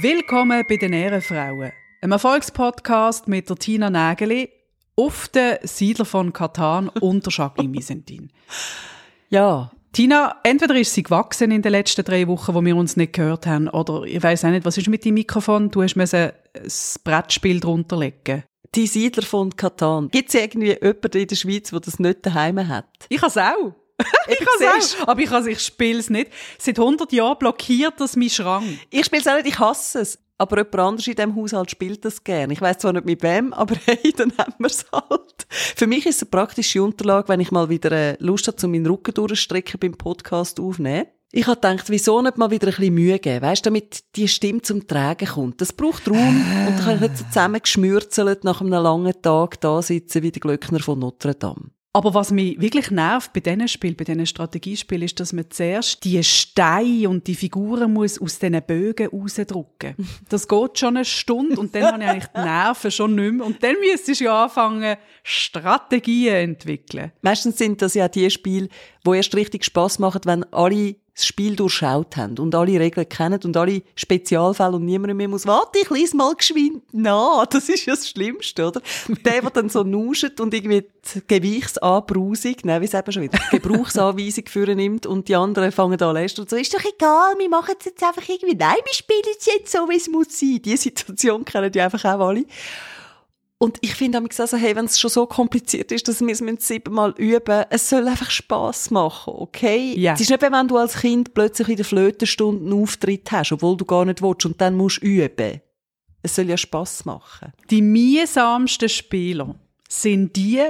Willkommen bei den Ehrenfrauen, einem Erfolgspodcast mit der Tina Nägeli auf den Siedler von Katan und der Jacqueline Visentin. Ja. Tina, entweder ist sie gewachsen in den letzten 3 Wochen, wo wir uns nicht gehört haben, oder ich weiss auch nicht, was ist mit dem Mikrofon? Du hast das Brettspiel drunter legen. Die Siedler von Katan. Gibt es irgendwie jemanden in der Schweiz, der das nicht daheim hat? Ich kann es auch. Ich spiele es nicht. Seit 100 Jahren blockiert das meinen Schrank. Ich spiele es auch nicht, ich hasse es. Aber jemand anderes in diesem Haushalt spielt das gerne. Ich weiss zwar nicht mit wem, aber hey, dann haben wir es halt. Für mich ist es eine praktische Unterlage, wenn ich mal wieder Lust habe, um meinen Rücken durchzustrecken beim Podcast aufnehmen. Ich habe gedacht, wieso nicht mal wieder ein bisschen Mühe geben, weißt, damit die Stimme zum Tragen kommt. Das braucht Raum und kann nicht so zusammengeschmürzelt nach einem langen Tag da sitzen wie der Glöckner von Notre Dame. Aber was mich wirklich nervt bei diesen Spielen, bei diesen Strategiespielen, ist, dass man zuerst die Steine und die Figuren muss aus diesen Bögen rausdrücken muss. Das geht schon eine Stunde und dann habe ich eigentlich die Nerven schon nicht mehr. Und dann müsstest du ja anfangen, Strategien entwickeln. Meistens sind das ja die Spiele, die erst richtig Spass machen, wenn alle das Spiel durchschaut haben und alle Regeln kennen und alle Spezialfälle und niemand mehr muss, warte, ich lese mal geschwind nach. Das ist ja das Schlimmste, oder? Der dann so nuscht und irgendwie die Gebrauchsanweisung, Gebrauchsanweisung führen nimmt und die anderen fangen an lästern und so, ist doch egal, wir machen es jetzt einfach irgendwie, nein, wir spielen es jetzt so, wie es muss sein. Diese Situation kennen die einfach auch alle. Und ich finde, also, hey, wenn es schon so kompliziert ist, dass wir es 7-mal üben müssen, es soll einfach Spass machen, okay? Yeah. Es ist nicht, wenn du als Kind plötzlich in der Flötenstunde einen Auftritt hast, obwohl du gar nicht willst, und dann musst du üben. Es soll ja Spass machen. Die mühsamsten Spieler sind die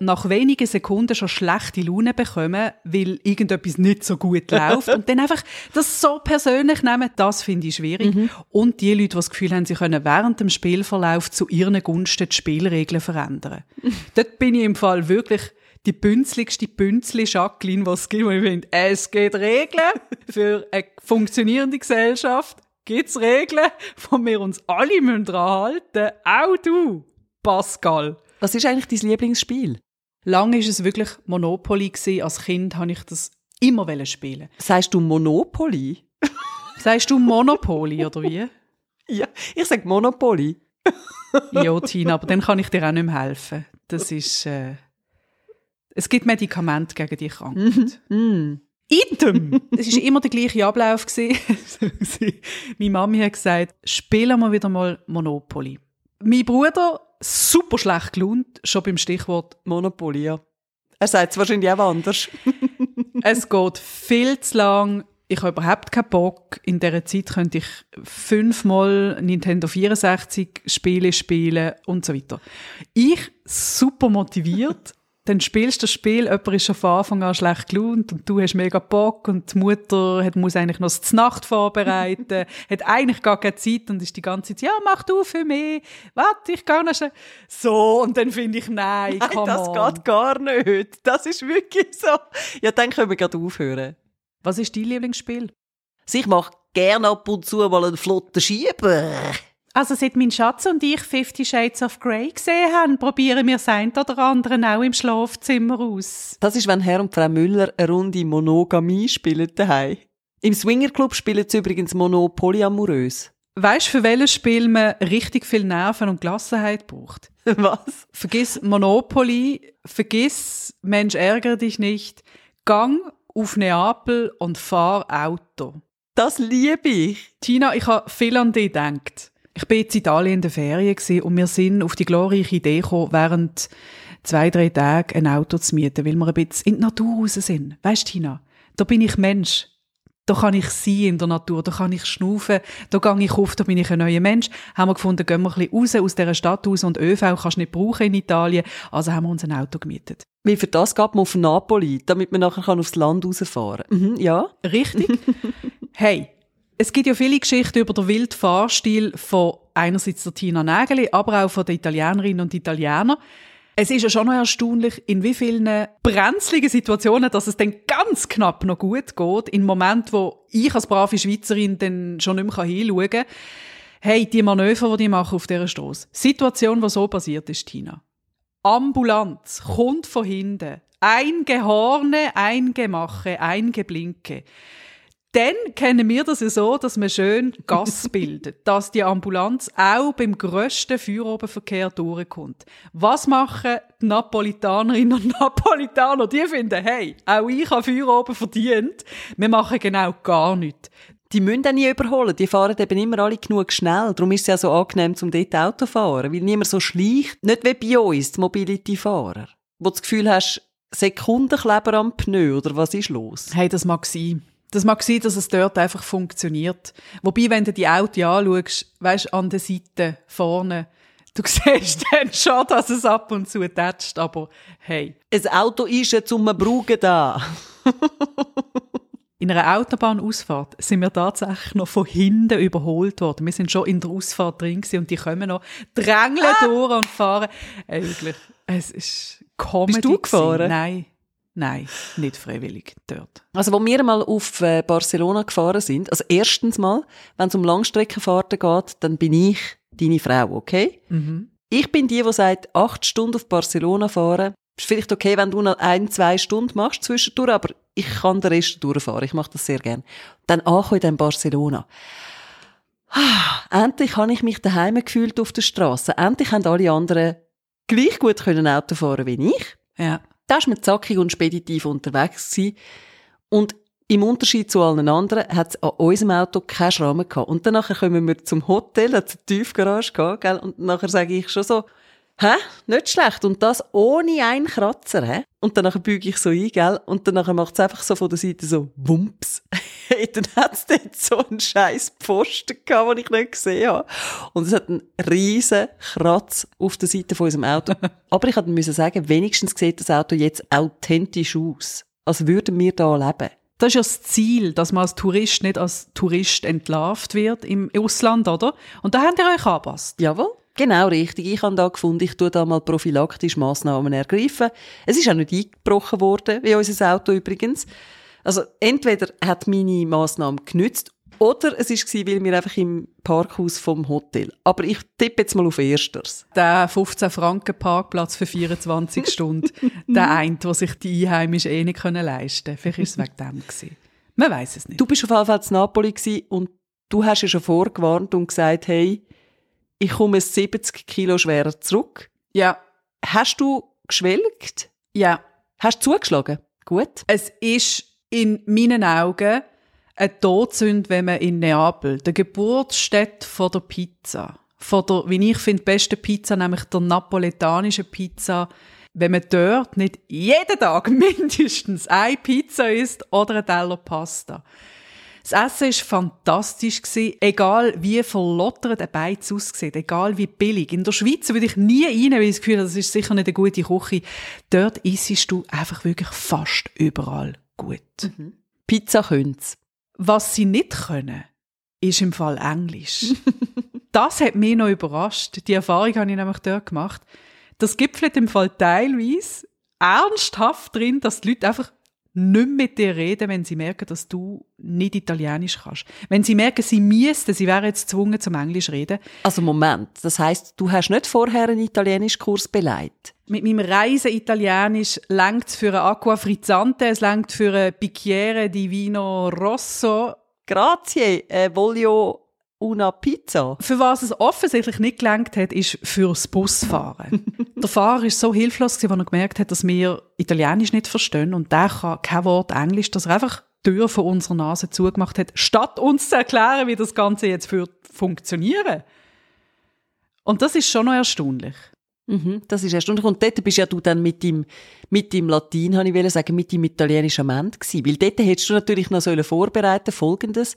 nach wenigen Sekunden schon schlechte Laune bekommen, weil irgendetwas nicht so gut läuft und dann einfach das so persönlich nehmen, das finde ich schwierig. Mhm. Und die Leute, die das Gefühl haben, sie können während dem Spielverlauf zu ihren Gunsten die Spielregeln verändern. Dort bin ich im Fall wirklich die bünzligste Jacqueline, die es gibt, wo ich finde, es gibt Regeln für eine funktionierende Gesellschaft, gibt es Regeln, von wir uns alle daran halten, auch du, Pascal. Was ist eigentlich dein Lieblingsspiel? Lange war es wirklich Monopoly. Als Kind wollte ich das immer spielen. Sagst du Monopoly? Sagst du Monopoly, oder wie? Ja, ich sage Monopoly. Ja, Tina, aber dann kann ich dir auch nicht mehr helfen. Das ist... Es gibt Medikamente gegen die Krankheit. Item! Es war immer der gleiche Ablauf. Meine Mami hat gesagt, spielen wir wieder mal Monopoly. Mein Bruder... super schlecht gelaunt, schon beim Stichwort Monopoly, ja. Er sagt es wahrscheinlich auch anders. Es geht viel zu lang. Ich habe überhaupt keinen Bock. In dieser Zeit könnte ich 5-mal Nintendo 64 Spiele spielen und so weiter. Ich, super motiviert, dann spielst du das Spiel, jemand ist schon von Anfang an schlecht gelaunt und du hast mega Bock und die Mutter muss eigentlich noch die Nacht vorbereiten, hat eigentlich gar keine Zeit und ist die ganze Zeit, ja, mach du für mich, warte, ich gehe noch schnell. So, und dann finde ich, nein, das geht gar nicht. Das ist wirklich so. Ja, dann können wir gerade aufhören. Was ist dein Lieblingsspiel? Ich mache gerne ab und zu mal einen flotten Schieber. Also seit mein Schatz und ich 50 Shades of Grey gesehen haben, probieren wir das eine oder andere auch im Schlafzimmer aus. Das ist, wenn Herr und Frau Müller eine Runde Monogamie spielen daheim. Im Swingerclub spielen sie übrigens Monopoly Amourös. Weisst du, für welches Spiel man richtig viel Nerven und Gelassenheit braucht? Was? Vergiss Monopoly, vergiss Mensch ärgere dich nicht, Gang auf Neapel und fahr Auto. Das liebe ich. Tina, ich habe viel an dich gedacht. Ich war in Italien in der Ferien und wir sind auf die glorreiche Idee gekommen, während 2-3 Tagen ein Auto zu mieten, weil wir ein bisschen in die Natur raus sind. Weisst du, Tina, da bin ich Mensch. Da kann ich sein in der Natur, da kann ich schnaufen, da gehe ich auf, da bin ich ein neuer Mensch. Haben wir gefunden, gehen wir ein bisschen raus aus dieser Stadt raus und ÖV kannst du nicht brauchen in Italien, also haben wir uns ein Auto gemietet. Wie für das geht man auf Napoli, damit man nachher aufs Land rausfahren kann. Mhm, ja, richtig. Hey, es gibt ja viele Geschichten über den wilden Fahrstil von einerseits der Tina Nägeli, aber auch von den Italienerinnen und Italienern. Es ist ja schon noch erstaunlich, in wie vielen brenzligen Situationen, dass es dann ganz knapp noch gut geht, in Momenten, wo ich als brave Schweizerin dann schon nicht mehr hinschauen kann. Hey, die Manöver, die machen auf dieser Strasse. Situation, die so passiert ist, Tina. Ambulanz kommt von hinten. Eingehorne, eingemache, eingeblinke. Dann kennen wir das ja so, dass man schön Gas bildet, dass die Ambulanz auch beim grössten Feierobenverkehr durchkommt. Was machen die Napolitanerinnen und Napolitaner? Die finden, hey, auch ich habe Feieroben verdient. Wir machen genau gar nichts. Die müssen auch nie überholen. Die fahren eben immer alle genug schnell. Darum ist es ja so angenehm, um dort Auto zu fahren. Weil niemand so schleicht. Nicht wie bei uns, die Mobility-Fahrer. Wo du das Gefühl hast, Sekundenkleber am Pneu oder was ist los? Hey, das mag sein. Das mag sein, dass es dort einfach funktioniert. Wobei, wenn du die Autos anschaust, weisst, an der Seite, vorne, du siehst dann schon, dass es ab und zu tätscht, aber hey. Ein Auto ist ja zum Brauchen da. In einer Autobahnausfahrt sind wir tatsächlich noch von hinten überholt worden. Wir sind schon in der Ausfahrt drin gewesen und die kommen noch drängeln durch und fahren. Wirklich, es ist Comedy. Bist du gefahren? Gewesen. Nein. Nein, nicht freiwillig dort. Also, als wir mal auf Barcelona gefahren sind, also erstens mal, wenn es um Langstreckenfahrten geht, dann bin ich deine Frau, okay? Mhm. Ich bin die sagt, 8 Stunden auf Barcelona fahren. Ist vielleicht okay, wenn du noch 1-2 Stunden machst zwischendurch, aber ich kann den Rest durchfahren. Ich mache das sehr gerne. Dann angekommen in Barcelona. Endlich habe ich mich daheim gefühlt auf der Straße. Endlich haben alle anderen gleich gut Auto fahren wie ich. Ja. Da war man zackig und speditiv unterwegs gewesen. Und im Unterschied zu allen anderen hat es an unserem Auto keinen Schrammen gehabt. Und danach kommen wir zum Hotel, hat es eine Tiefgarage gehabt, gell? Und nachher sage ich schon so, hä? Nicht schlecht. Und das ohne einen Kratzer, hä? Und danach büge ich so ein, gell? Und danach macht es einfach so von der Seite so, wumps. Hey, dann hat es dort so einen scheiß Pfosten gehabt, den ich nicht gesehen habe. Und es hat einen riesen Kratz auf der Seite von unserem Auto. Aber ich musste sagen, wenigstens sieht das Auto jetzt authentisch aus. Als würden wir da leben. Das ist ja das Ziel, dass man als Tourist nicht als Tourist entlarvt wird im Ausland, oder? Und da habt ihr euch angepasst. Jawohl. Genau richtig. Ich habe da gefunden, ich tue da mal prophylaktisch Massnahmen ergreifen. Es ist auch nicht eingebrochen worden, wie unser Auto übrigens. Also entweder hat meine Massnahme genützt oder es war, weil wir einfach im Parkhaus vom Hotel. Aber ich tippe jetzt mal auf Ersteres. Der 15-Franken-Parkplatz für 24 Stunden. Der eine, der sich die Einheimischen eh nicht leisten können. Vielleicht war es wegen dem gewesen. Man weiss es nicht. Du warst auf jeden Fall in Napoli und du hast ja schon vorgewarnt und gesagt, hey, ich komme 70 Kilo schwerer zurück. Ja. Hast du geschwelgt? Ja. Hast du zugeschlagen? Gut. Es ist in meinen Augen eine Todsünde, wenn man in Neapel, der Geburtsstätte von der Pizza, von der, wie ich finde, besten Pizza, nämlich der napoletanischen Pizza, wenn man dort nicht jeden Tag mindestens eine Pizza isst oder einen Teller Pasta. Das Essen war fantastisch, egal wie verlottert ein Beiz aussieht, egal wie billig. In der Schweiz würde ich nie rein, weil ich das Gefühl habe, das ist sicher nicht eine gute Küche. Dort isst du einfach wirklich fast überall gut. Mhm. Pizza können's. Was sie nicht können, ist im Fall Englisch. Das hat mich noch überrascht. Die Erfahrung habe ich nämlich dort gemacht. Das gipfelt im Fall teilweise ernsthaft drin, dass die Leute einfach nicht mit dir reden, wenn sie merken, dass du nicht Italienisch kannst. Wenn sie merken, sie müssten, sie wären jetzt gezwungen, zum Englisch zu reden. Also Moment, das heisst, du hast nicht vorher einen Italienischkurs beleidigt? Mit meinem Reise-Italienisch langt es für eine Acqua Frizzante, es langt für eine Bicchiere di Vino Rosso. Grazie, voglio una pizza. Für was es offensichtlich nicht gelangt hat, ist fürs Busfahren. Der Fahrer war so hilflos, als er gemerkt hat, dass wir Italienisch nicht verstehen und der kann kein Wort Englisch, dass er einfach die Tür von unserer Nase zugemacht hat, statt uns zu erklären, wie das Ganze jetzt funktioniert. Und das ist schon noch erstaunlich. Mhm, das ist erstaunlich. Und dort bist ja du dann mit dem Latein, habe ich sagen, mit dem italienischen Moment gewesen. Weil dort hättest du natürlich noch vorbereiten sollen, Folgendes.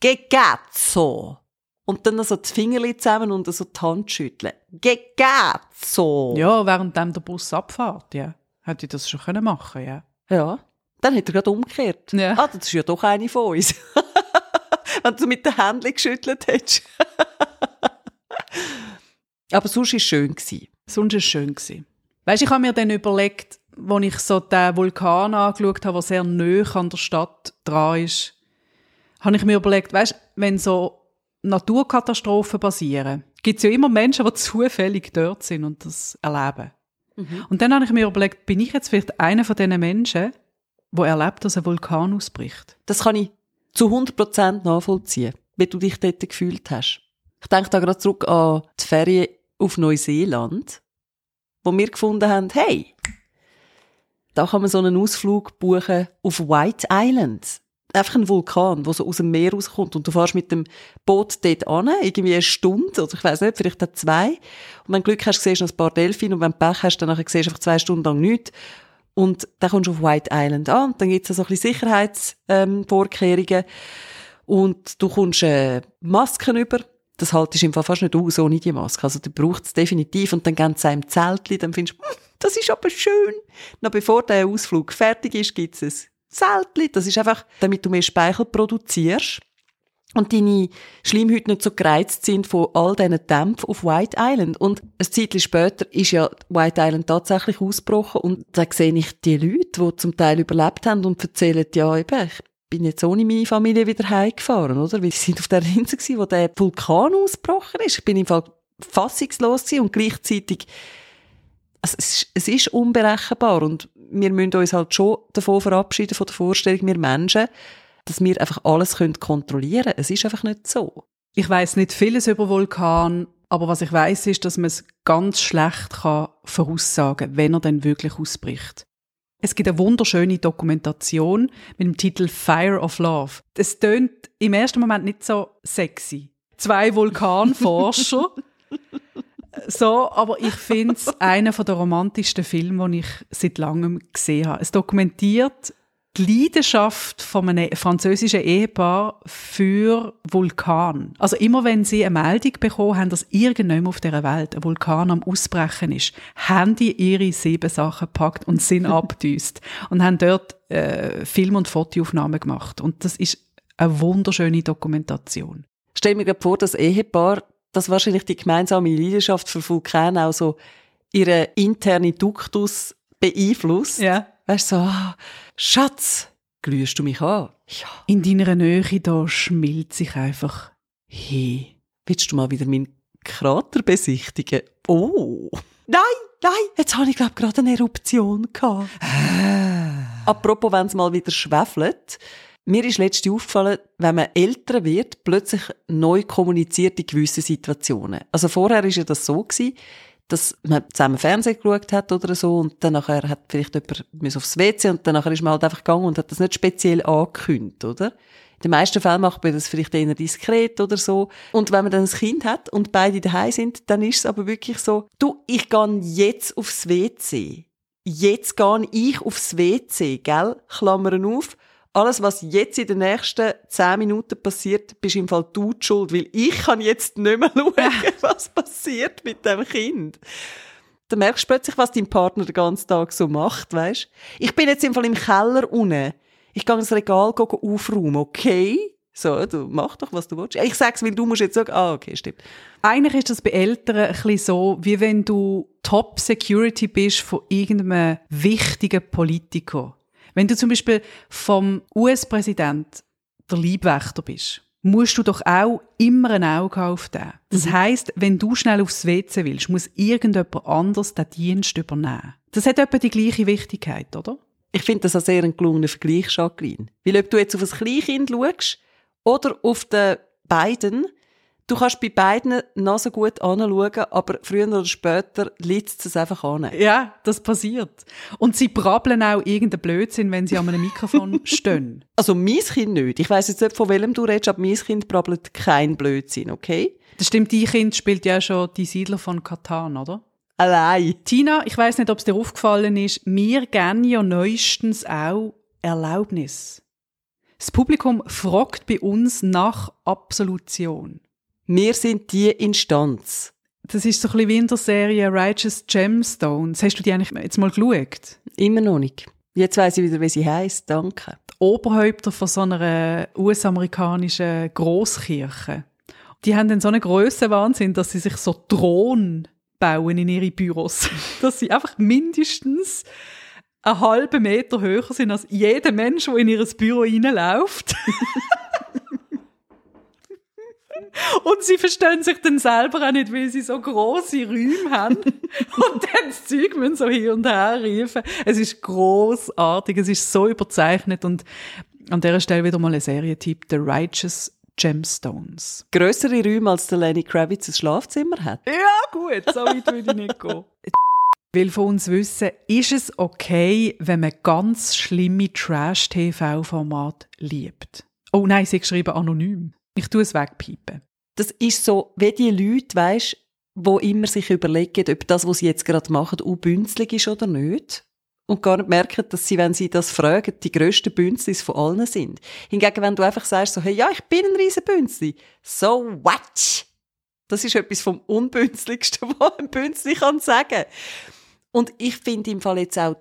«Gegazzo!» Und dann so die Fingerchen zusammen und so die Hand schütteln. «Gegazzo!» Ja, während der Bus abfährt, ja. Hätte ich das schon machen können, ja. Ja, dann hätte er gerade umgekehrt. Ja. Ah, das ist ja doch eine von uns. Wenn du mit den Händen geschüttelt hättest. Aber sonst war es schön. Sonst war es schön. Weisst du, ich habe mir dann überlegt, als ich so den Vulkan angeschaut habe, der sehr nahe an der Stadt dran ist, habe ich mir überlegt, weißt, wenn so Naturkatastrophen passieren, gibt es ja immer Menschen, die zufällig dort sind und das erleben. Mhm. Und dann habe ich mir überlegt, bin ich jetzt vielleicht einer von diesen Menschen, der erlebt, dass ein Vulkan ausbricht? Das kann ich zu 100% nachvollziehen, wie du dich dort gefühlt hast. Ich denke da gerade zurück an die Ferien auf Neuseeland, wo wir gefunden haben, hey, da kann man so einen Ausflug buchen auf White Island. Einfach ein Vulkan, der so aus dem Meer rauskommt. Und du fährst mit dem Boot dort an, irgendwie eine Stunde, oder ich weiss nicht, vielleicht auch zwei. Und wenn du Glück hast, siehst du noch ein paar Delfine. Und wenn du Pech hast, dann siehst du einfach 2 Stunden lang nichts. Und dann kommst du auf White Island an. Und dann gibt es so ein bisschen Sicherheitsvorkehrungen. Und du kommst Masken über. Das haltest du im Fall fast nicht aus, ohne die Maske. Also du brauchst es definitiv. Und dann gehen sie einem Zeltchen, dann findest du, das ist aber schön. Noch bevor der Ausflug fertig ist, gibt es ein Zeltchen. Das ist einfach, damit du mehr Speichel produzierst und deine Schleimhäute nicht so gereizt sind von all diesen Dämpfen auf White Island. Und ein Zeitchen später ist ja White Island tatsächlich ausgebrochen. Und da sehe ich die Leute, die zum Teil überlebt haben und erzählen, ja eben, bin jetzt ohne meine Familie wieder heimgefahren, oder? Wir sind auf der Insel gsi, wo der Vulkan ausgebrochen ist. Ich bin im Fall fassungslos gsi und gleichzeitig, also es ist unberechenbar und wir müssen uns halt schon davon verabschieden, von der Vorstellung, wir Menschen, dass wir einfach alles kontrollieren können. Es ist einfach nicht so. Ich weiss nicht vieles über Vulkan, aber was ich weiss ist, dass man es ganz schlecht kann voraussagen kann, wenn er dann wirklich ausbricht. Es gibt eine wunderschöne Dokumentation mit dem Titel «Fire of Love». Es tönt im ersten Moment nicht so sexy. 2 Vulkanforscher. So, aber ich finde es einer der romantischsten Filme, die ich seit langem gesehen habe. Es dokumentiert die Leidenschaft von einem französischen Ehepaar für Vulkan. Also immer wenn sie eine Meldung bekommen haben, dass irgendjemand auf dieser Welt ein Vulkan am Ausbrechen ist, haben die ihre 7 Sachen gepackt und sind abgedüst und haben dort Film- und Fotoaufnahmen gemacht. Und das ist eine wunderschöne Dokumentation. Ich stelle mir gerade vor, das Ehepaar, das wahrscheinlich die gemeinsame Leidenschaft für Vulkan auch so ihren internen Duktus beeinflusst. Yeah. Weißt du, so, Schatz, glühst du mich an? Ja. In deiner Nähe, da schmilzt sich einfach hin. Willst du mal wieder meinen Krater besichtigen? Oh! Nein, jetzt habe ich, glaube ich, gerade eine Eruption gehabt. Apropos, wenn es mal wieder schwefelt. Mir ist letztens aufgefallen, wenn man älter wird, plötzlich neu kommuniziert in gewissen Situationen. Also vorher war ja das so gewesen, dass man zusammen Fernsehen geschaut hat oder so und dann nachher hat vielleicht jemand aufs WC und dann nachher ist man halt einfach gegangen und hat das nicht speziell angekündigt, oder? In den meisten Fällen macht man das vielleicht eher diskret oder so. Und wenn man dann ein Kind hat und beide daheim sind, dann ist es aber wirklich so, du, ich gehe jetzt aufs WC. Jetzt gehe ich aufs WC, gell? Klammern auf. Alles, was jetzt in den nächsten 10 Minuten passiert, bist im Fall du die schuld, weil ich kann jetzt nicht mehr schauen, was passiert mit dem Kind. Dann merkst du plötzlich, was dein Partner den ganzen Tag so macht, weißt? Ich bin jetzt im Fall im Keller unten. Ich gehe ins Regal aufräumen, okay? So, du mach doch, was du willst. Ich sag's, weil du musst jetzt sagen, ah, okay, stimmt. Eigentlich ist das bei Eltern ein bisschen so, wie wenn du Top Security bist von irgendeinem wichtigen Politiker. Wenn du zum Beispiel vom US-Präsident der Leibwächter bist, musst du doch auch immer ein Auge haben auf den. Das heisst, wenn du schnell aufs WC willst, muss irgendjemand anders den Dienst übernehmen. Das hat etwa die gleiche Wichtigkeit, oder? Ich finde das ein sehr gelungener Vergleich, Jacqueline. Weil ob du jetzt auf ein Kleinkind schaust oder auf den beiden, du kannst bei beiden noch so gut anschauen, aber früher oder später liegt es einfach an. Ja, das passiert. Und sie brabbeln auch irgendeinen Blödsinn, wenn sie an einem Mikrofon stehen. Also mein Kind nicht. Ich weiss jetzt nicht, von welchem du redest, aber mein Kind brabbelt kein Blödsinn, okay? Das stimmt, dein Kind spielt ja schon «Die Siedler von Katan», oder? Allein. Tina, ich weiss nicht, ob es dir aufgefallen ist, wir geben ja neuestens auch Erlaubnis. Das Publikum fragt bei uns nach Absolution. Wir sind die Instanz. Das ist so ein bisschen wie in der Serie «Righteous Gemstones». Hast du die eigentlich jetzt mal geschaut? Immer noch nicht. Jetzt weiss ich wieder, wie sie heisst. Danke. Die Oberhäupter von so einer US-amerikanischen Grosskirche. Die haben dann so einen Grössenwahnsinn, dass sie sich so Thron bauen in ihre Büros. Dass sie einfach mindestens einen halben Meter höher sind als jeder Mensch, der in ihr Büro reinläuft. Und sie verstehen sich dann selber auch nicht, weil sie so grosse Räume haben. Und dann das Zeug müssen so hin und her rufen. Es ist grossartig, es ist so überzeichnet. Und An dieser Stelle wieder mal ein Serientipp, The Righteous Gemstones. Grössere Räume, als der Lenny Kravitz ein Schlafzimmer hat? Ja gut, so weit würde ich nicht gehen. Will von uns wissen, ist es okay, wenn man ganz schlimme Trash-TV-Formate liebt? Oh nein, sie hat geschrieben anonym. Ich tue es wegpiepen. Das ist so, wie die Leute, weisst, wo immer sich überlegen, ob das, was sie jetzt gerade machen, unbünzlig ist oder nicht. Und gar nicht merken, dass sie, wenn sie das fragen, die grössten Bünzlis von allen sind. Hingegen, wenn du einfach sagst, so, hey, ja, ich bin ein riesen Bünzli. So what? Das ist etwas vom Unbünzligsten, was ein Bünzli kann sagen. Und ich finde im Fall jetzt auch,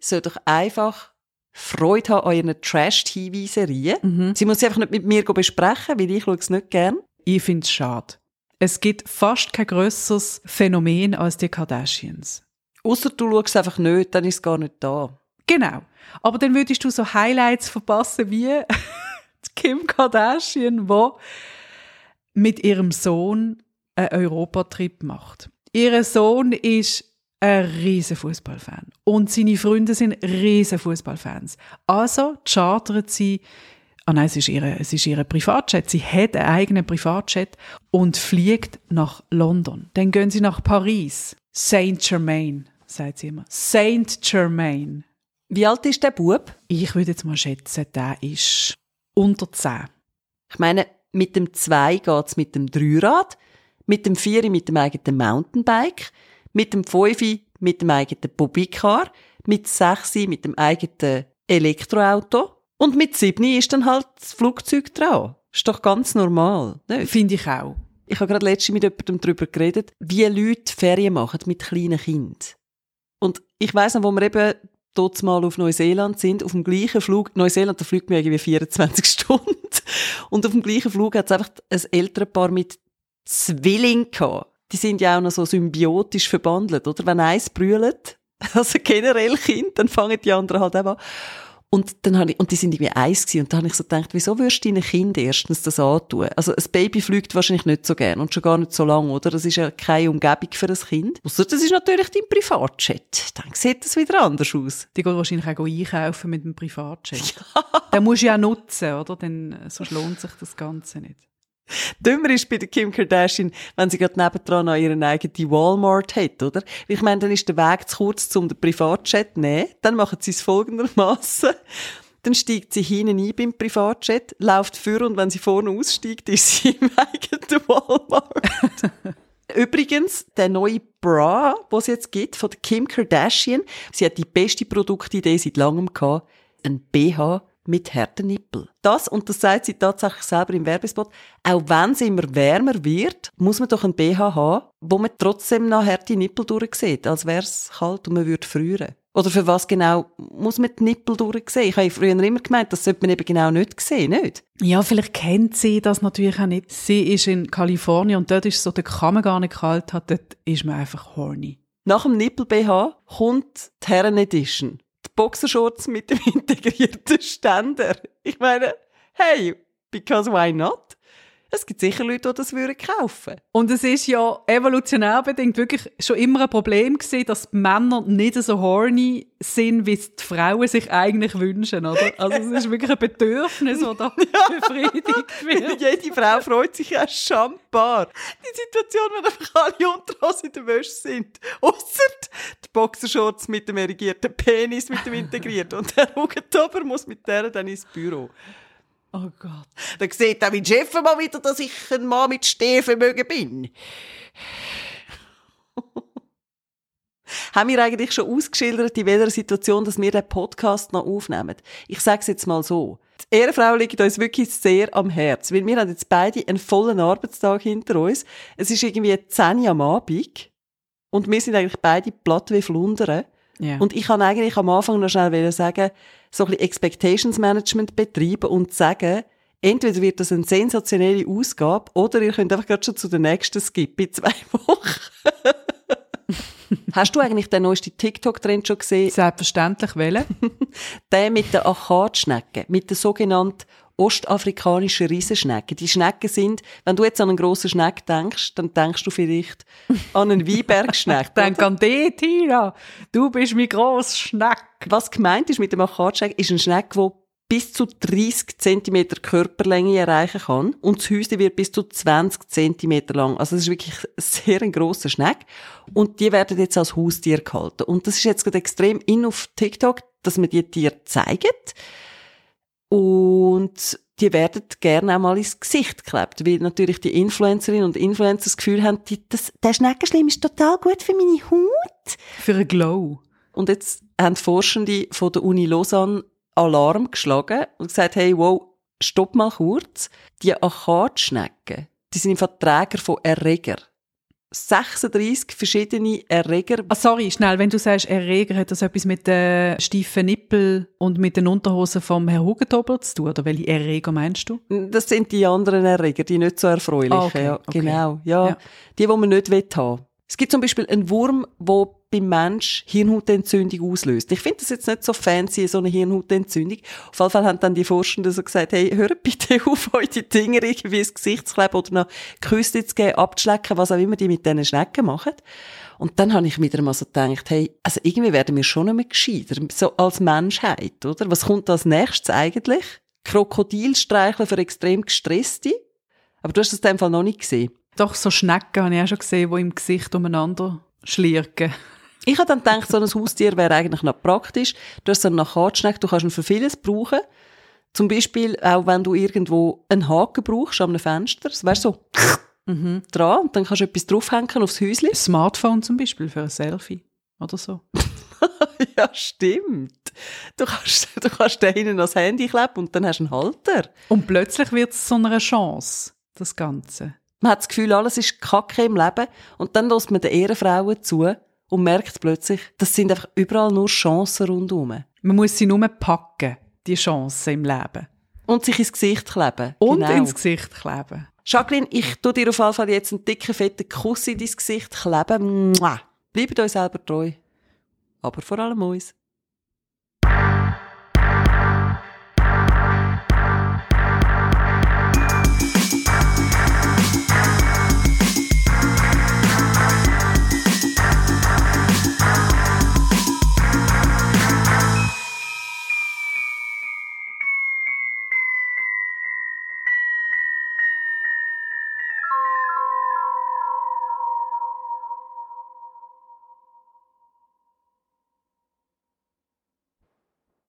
soll doch einfach Freude haben an ihren Trash-TV-Serien. Mhm. Sie muss sie einfach nicht mit mir besprechen, weil ich schaue es nicht gern. Ich finde es schade. Es gibt fast kein grösseres Phänomen als die Kardashians. Ausser du schaust einfach nicht, dann ist es gar nicht da. Genau. Aber dann würdest du so Highlights verpassen wie Kim Kardashian, die mit ihrem Sohn einen Europatrip macht. Ihr Sohn ist ein riesen Fußballfan. Und seine Freunde sind riesen Fußballfans. Also chartert sie. Ah nein, es ist ihre Privatjet. Sie hat einen eigenen Privatjet und fliegt nach London. Dann gehen sie nach Paris. Saint-Germain, sagt sie immer. Saint-Germain. Wie alt ist der Bub? Ich würde jetzt mal schätzen, der ist unter 10. Ich meine, mit dem 2 geht es mit dem 3-Rad, mit dem 4 mit dem eigenen Mountainbike, mit dem 5 mit dem eigenen Bobbycar, mit 6 mit dem eigenen Elektroauto. Und mit 7 ist dann halt das Flugzeug dran. Ist doch ganz normal, nicht? Finde ich auch. Ich habe gerade letztens mit jemandem darüber geredet, wie Leute Ferien machen mit kleinen Kindern. Und ich weiss noch, wo wir eben dort mal auf Neuseeland sind, auf dem gleichen Flug, Neuseeland, da fliegt man irgendwie 24 Stunden. Und auf dem gleichen Flug hat es einfach ein Elternpaar mit Zwillingen gehabt. Die sind ja auch noch so symbiotisch verbandelt, oder? Wenn eins brüllt, also generell Kind, dann fangen die anderen halt auch an. Und die sind irgendwie 1 gewesen. Und da habe ich so gedacht, wieso würdest du deinen Kindern erstens das antun? Also, ein Baby fliegt wahrscheinlich nicht so gern und schon gar nicht so lange, oder? Das ist ja keine Umgebung für ein Kind. Ausser, das ist natürlich dein Privatjet. Dann sieht das wieder anders aus. Die gehen wahrscheinlich auch einkaufen mit dem Privatjet. Ja. Den musst du ja nutzen, oder? Denn sonst lohnt sich das Ganze nicht. Dümmer ist bei der Kim Kardashian, wenn sie gerade nebendran an ihren eigenen Walmart hat, oder? Ich meine, dann ist der Weg zu kurz, um den Privatjet zu nehmen. Dann machen sie es folgendermaßen. Dann steigt sie hinten ein beim Privatjet, läuft vor und wenn sie vorne aussteigt, ist sie im eigenen Walmart. Übrigens, der neue Bra, den es jetzt gibt, von der Kim Kardashian, sie hat die beste Produktidee seit langem gehabt, ein BH mit harten Nippel. Das, und das sagt sie tatsächlich selber im Werbespot, auch wenn es immer wärmer wird, muss man doch einen BH haben, wo man trotzdem noch harte Nippel durchsieht, als wäre es kalt und man würde frieren. Oder für was genau muss man die Nippel durchsehen? Ich habe früher immer gemeint, das sollte man eben genau nicht sehen, nicht? Ja, vielleicht kennt sie das natürlich auch nicht. Sie ist in Kalifornien und dort ist es so, da kann man gar nicht kalt haben, dort ist man einfach horny. Nach dem Nippel-BH kommt die Herren-Edition. Boxershorts mit dem integrierten Ständer. Ich meine, hey, because why not? Es gibt sicher Leute, die das kaufen würden. Und es ist ja evolutionär bedingt wirklich schon immer ein Problem gewesen, dass die Männer nicht so horny sind, wie es die Frauen sich eigentlich wünschen, oder? Also es ist wirklich ein Bedürfnis, das da befriedigt wird. Jede Frau freut sich ja schambar. Die Situation, wenn einfach alle Unterhosen in der Wäsche sind, ausser die Boxershorts mit dem erigierten Penis, mit dem integrierten. Und der Ruggentober muss mit der dann ins Büro. Oh Gott. Dann sieht auch mein Chef mal wieder, dass ich ein Mann mit Stehvermögen bin. Haben wir eigentlich schon ausgeschildert, in welcher Situation, dass wir den Podcast noch aufnehmen? Ich sage es jetzt mal so. Die Ehrenfrau liegt uns wirklich sehr am Herzen, weil wir haben jetzt beide einen vollen Arbeitstag hinter uns. Es ist irgendwie 10 Uhr am Abend und wir sind eigentlich beide platt wie Flundern. Yeah. Und ich kann eigentlich am Anfang noch schnell sagen, so ein bisschen Expectations Management betreiben und sagen, entweder wird das eine sensationelle Ausgabe oder ihr könnt einfach gerade schon zu der nächsten skippen in 2 Wochen. Hast du eigentlich den neuesten TikTok-Trend schon gesehen? Selbstverständlich, welchen? Den mit den Achatschnecke, mit der sogenannten ostafrikanischen Riesenschnecke. Die Schnecken sind, wenn du jetzt an einen grossen Schneck denkst, dann denkst du vielleicht an einen Weinbergschneck. Denk an dich, Tina. Du bist mein grosser Schneck. Was gemeint ist mit dem Achatschneck, ist ein Schneck, der bis zu 30 cm Körperlänge erreichen kann. Und das Häuschen wird bis zu 20 cm lang. Also das ist wirklich sehr ein grosser Schneck. Und die werden jetzt als Haustier gehalten. Und das ist jetzt gerade extrem in auf TikTok, dass man die Tiere zeigt. Und die werden gerne auch mal ins Gesicht geklebt, weil natürlich die Influencerinnen und Influencer das Gefühl haben, der Schneckenschleim ist total gut für meine Haut. Für einen Glow. Und jetzt haben Forschende von der Uni Lausanne Alarm geschlagen und gesagt, hey, wow, stopp mal kurz. Die Achatschnecken, die sind im Verträger von Erreger. 36 verschiedene Erreger. Ah, sorry, schnell, wenn du sagst Erreger, hat das etwas mit den steifen Nippel und mit den Unterhosen vom Herrn Hugentobel zu tun? Oder welche Erreger meinst du? Das sind die anderen Erreger, die nicht so erfreulichen. Ah, okay, ja, okay. Genau, ja. Die man nicht haben will. Es gibt zum Beispiel einen Wurm, der beim Mensch Hirnhautentzündung auslöst. Ich finde das jetzt nicht so fancy, so eine Hirnhautentzündung. Auf jeden Fall haben dann die Forschenden so gesagt, hey, hört bitte auf, euch die Dinger irgendwie ins Gesicht zu kleben oder noch Küsse zu geben, abzuschlecken, was auch immer die mit diesen Schnecken machen. Und dann habe ich wieder mal so gedacht, hey, also irgendwie werden wir schon einmal gescheiter, so als Menschheit, oder? Was kommt als nächstes eigentlich? Krokodilstreicheln für extrem Gestresste. Aber du hast das in dem Fall noch nicht gesehen. Doch, so Schnecken habe ich auch schon gesehen, die im Gesicht umeinander schlirken. Ich habe dann gedacht, so ein Haustier wäre eigentlich noch praktisch. Du hast so einen Achatschnecke, du kannst ihn für vieles brauchen. Zum Beispiel auch, wenn du irgendwo einen Haken brauchst an einem Fenster. Das wäre so dran und dann kannst du etwas draufhängen aufs Häuschen. Ein Smartphone zum Beispiel für ein Selfie oder so. Ja, stimmt. Du kannst den hinten ans Handy kleben und dann hast du einen Halter. Und plötzlich wird es so eine Chance, das Ganze. Man hat das Gefühl, alles ist Kacke im Leben. Und dann lässt man den Ehrenfrauen zu und merkt plötzlich, das sind einfach überall nur Chancen rundherum. Man muss sie nur packen, die Chancen im Leben. Und sich ins Gesicht kleben. Und genau. Ins Gesicht kleben. Jacqueline, ich tue dir auf jeden Fall jetzt einen dicken, fetten Kuss in dein Gesicht kleben. Bleibt euch selber treu. Aber vor allem uns.